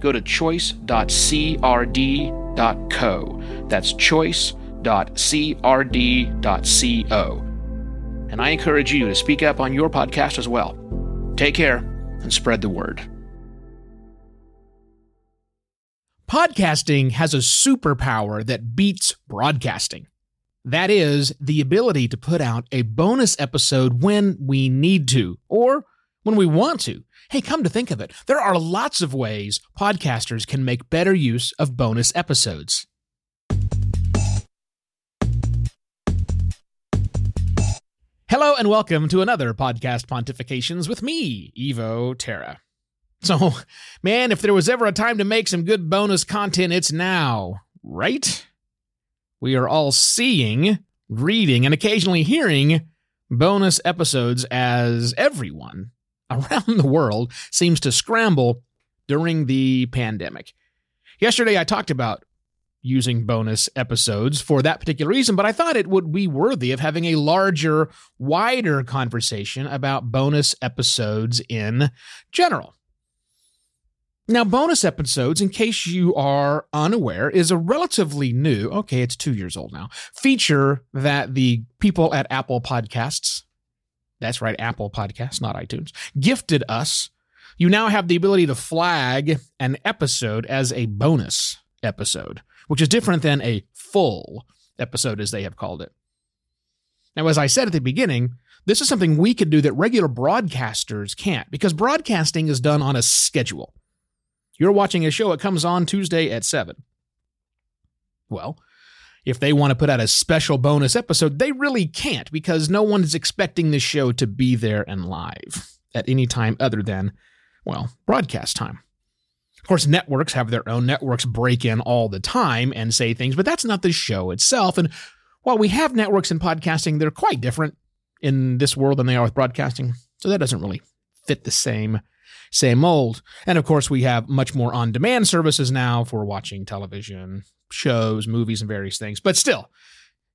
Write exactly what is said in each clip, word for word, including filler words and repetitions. go to choice dot c r d dot com. .co. That's choice dot c r d dot co. And I encourage you to speak up on your podcast as well. Take care and spread the word. Podcasting has a superpower that beats broadcasting. That is, the ability to put out a bonus episode when we need to, or when we want to. Hey, come to think of it, there are lots of ways podcasters can make better use of bonus episodes. Hello and welcome to another Podcast Pontifications with me, Evo Terra. So, man, if there was ever a time to make some good bonus content, it's now, right? We are all seeing, reading, and occasionally hearing bonus episodes as everyone around the world seems to scramble during the pandemic. Yesterday, I talked about using bonus episodes for that particular reason, but I thought it would be worthy of having a larger, wider conversation about bonus episodes in general. Now, bonus episodes, in case you are unaware, is a relatively new, okay, it's two years old now, feature that the people at Apple Podcasts, that's right, Apple Podcasts, not iTunes, gifted us. You now have the ability to flag an episode as a bonus episode, which is different than a full episode, as they have called it. Now, as I said at the beginning, this is something we could do that regular broadcasters can't, because broadcasting is done on a schedule. You're watching a show, it comes on Tuesday at seven. Well, if they want to put out a special bonus episode, they really can't, because no one is expecting the show to be there and live at any time other than, well, broadcast time. Of course, networks have their own. Networks break in all the time and say things, but that's not the show itself. And while we have networks in podcasting, they're quite different in this world than they are with broadcasting. So that doesn't really fit the same same mold. And of course, we have much more on-demand services now for watching television, shows, movies, and various things. But still,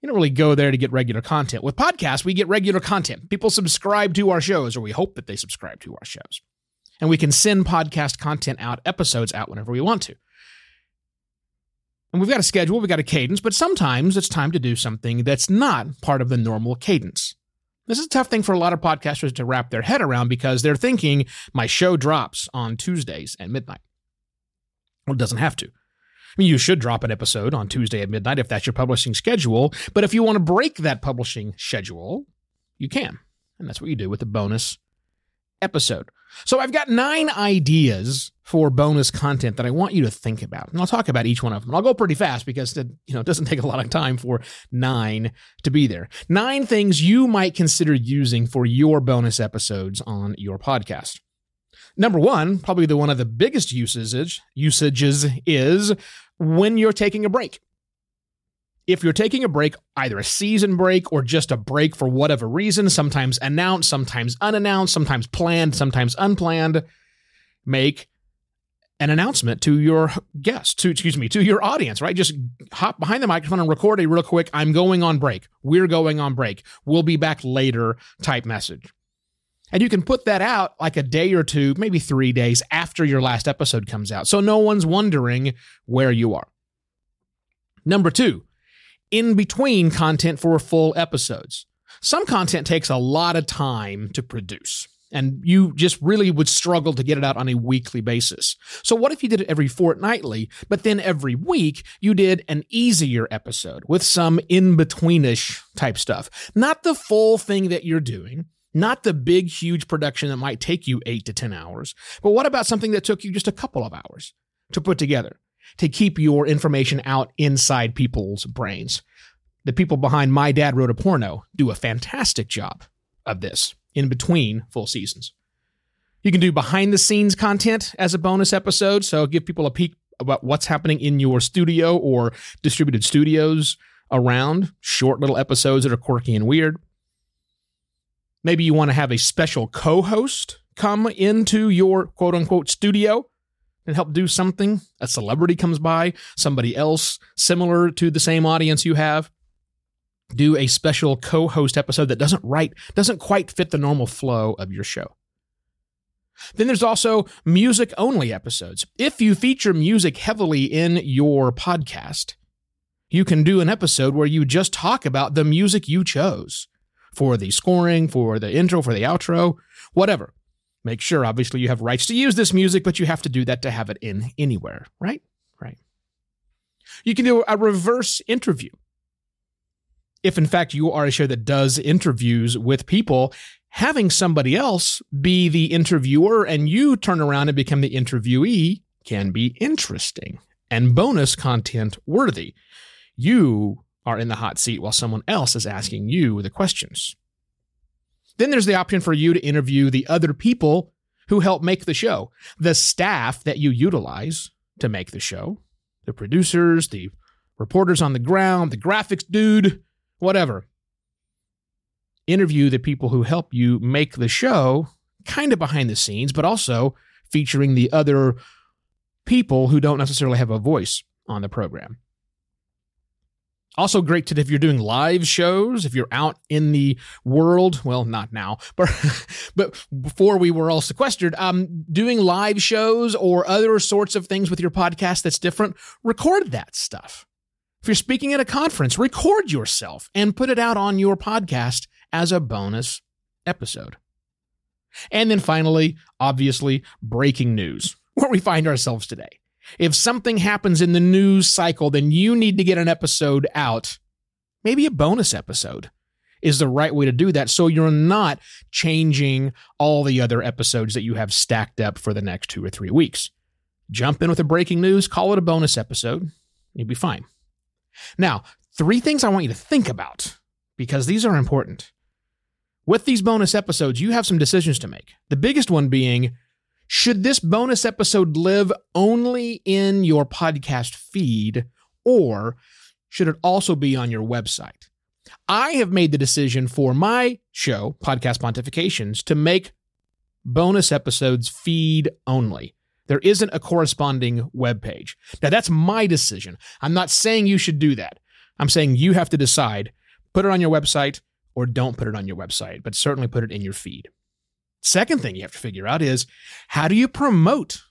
you don't really go there to get regular content. With podcasts, we get regular content. People subscribe to our shows, or we hope that they subscribe to our shows. And we can send podcast content out, episodes out whenever we want to. And we've got a schedule, we've got a cadence, but sometimes it's time to do something that's not part of the normal cadence. This is a tough thing for a lot of podcasters to wrap their head around, because they're thinking, my show drops on Tuesdays at midnight. Well, it doesn't have to. I mean, you should drop an episode on Tuesday at midnight if that's your publishing schedule, but if you want to break that publishing schedule, you can. And that's what you do with a bonus episode. So I've got nine ideas for bonus content that I want you to think about. And I'll talk about each one of them. And I'll go pretty fast, because it, you know, it doesn't take a lot of time for nine to be there. Nine things you might consider using for your bonus episodes on your podcast. Number one, probably the one of the biggest usages, usages is when you're taking a break. If you're taking a break, either a season break or just a break for whatever reason, sometimes announced, sometimes unannounced, sometimes planned, sometimes unplanned, make an announcement to your guest, to, excuse me, to your audience, right? Just hop behind the microphone and record a real quick, I'm going on break. We're going on break. We'll be back later type message. And you can put that out like a day or two, maybe three days after your last episode comes out. So no one's wondering where you are. Number two, in between content for full episodes. Some content takes a lot of time to produce, and you just really would struggle to get it out on a weekly basis. So what if you did it every fortnightly, but then every week you did an easier episode with some in-betweenish type stuff? Not the full thing that you're doing. Not the big, huge production that might take you eight to ten hours, but what about something that took you just a couple of hours to put together, to keep your information out inside people's brains? The people behind My Dad Wrote a Porno do a fantastic job of this in between full seasons. You can do behind-the-scenes content as a bonus episode, so give people a peek about what's happening in your studio or distributed studios around, short little episodes that are quirky and weird. Maybe you want to have a special co-host come into your quote-unquote studio and help do something. A celebrity comes by, somebody else similar to the same audience you have. Do a special co-host episode that doesn't right, doesn't quite fit the normal flow of your show. Then there's also music-only episodes. If you feature music heavily in your podcast, you can do an episode where you just talk about the music you chose for the scoring, for the intro, for the outro, whatever. Make sure, obviously, you have rights to use this music, but you have to do that to have it in anywhere, right? Right. You can do a reverse interview. If, in fact, you are a show that does interviews with people, having somebody else be the interviewer and you turn around and become the interviewee can be interesting and bonus content worthy. You are in the hot seat while someone else is asking you the questions. Then there's the option for you to interview the other people who help make the show, the staff that you utilize to make the show, the producers, the reporters on the ground, the graphics dude, whatever. Interview the people who help you make the show, kind of behind the scenes, but also featuring the other people who don't necessarily have a voice on the program. Also great to, if you're doing live shows, if you're out in the world, well, not now, but, but before we were all sequestered, um, doing live shows or other sorts of things with your podcast that's different, record that stuff. If you're speaking at a conference, record yourself and put it out on your podcast as a bonus episode. And then finally, obviously, breaking news, where we find ourselves today. If something happens in the news cycle, then you need to get an episode out. Maybe a bonus episode is the right way to do that, so you're not changing all the other episodes that you have stacked up for the next two or three weeks. Jump in with a breaking news, call it a bonus episode, you'll be fine. Now, three things I want you to think about, because these are important. With these bonus episodes, you have some decisions to make. The biggest one being, should this bonus episode live only in your podcast feed, or should it also be on your website? I have made the decision for my show, Podcast Pontifications, to make bonus episodes feed only. There isn't a corresponding webpage. Now, that's my decision. I'm not saying you should do that. I'm saying you have to decide, put it on your website or don't put it on your website, but certainly put it in your feed. Second thing you have to figure out is, how do you promote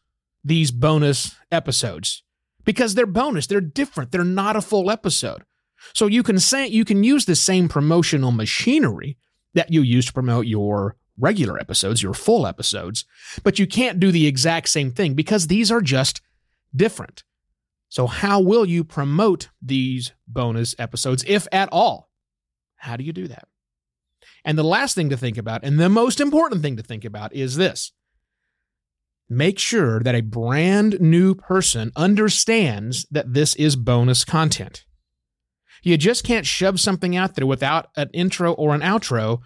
these bonus episodes? Because they're bonus, they're different, they're not a full episode. So you can say, you can use the same promotional machinery that you use to promote your regular episodes, your full episodes, but you can't do the exact same thing because these are just different. So how will you promote these bonus episodes, if at all? How do you do that? And the last thing to think about, and the most important thing to think about, is this. Make sure that a brand new person understands that this is bonus content. You just can't shove something out there without an intro or an outro,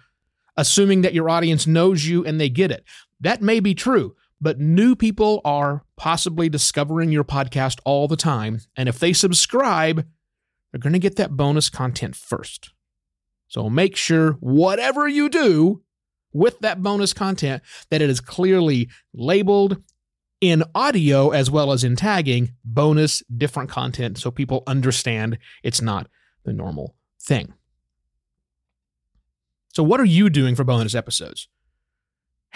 assuming that your audience knows you and they get it. That may be true, but new people are possibly discovering your podcast all the time. And if they subscribe, they're going to get that bonus content first. So make sure whatever you do with that bonus content, that it is clearly labeled in audio as well as in tagging, bonus, different content, so people understand it's not the normal thing. So what are you doing for bonus episodes?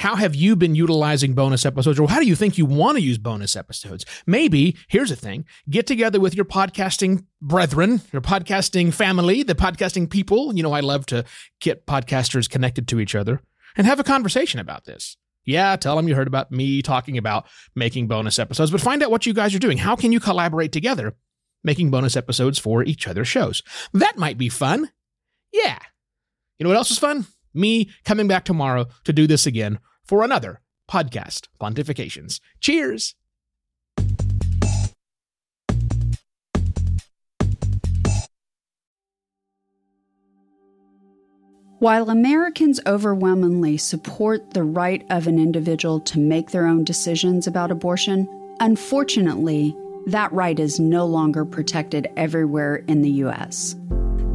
How have you been utilizing bonus episodes, or how do you think you want to use bonus episodes? Maybe, here's the thing, get together with your podcasting brethren, your podcasting family, the podcasting people. You know, I love to get podcasters connected to each other and have a conversation about this. Yeah, tell them you heard about me talking about making bonus episodes, but find out what you guys are doing. How can you collaborate together making bonus episodes for each other's shows? That might be fun. Yeah. You know what else is fun? Me coming back tomorrow to do this again for another Podcast Pontifications. Cheers. While Americans overwhelmingly support the right of an individual to make their own decisions about abortion, unfortunately, that right is no longer protected everywhere in the U S.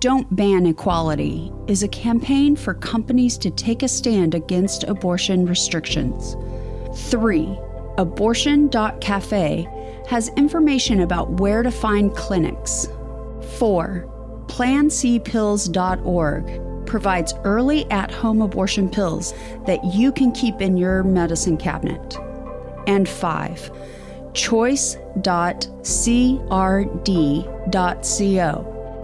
Don't Ban Equality is a campaign for companies to take a stand against abortion restrictions. Three, Abortion.cafe has information about where to find clinics. Four, Plan C Pills dot org provides early at-home abortion pills that you can keep in your medicine cabinet. And five, choice dot c r d dot co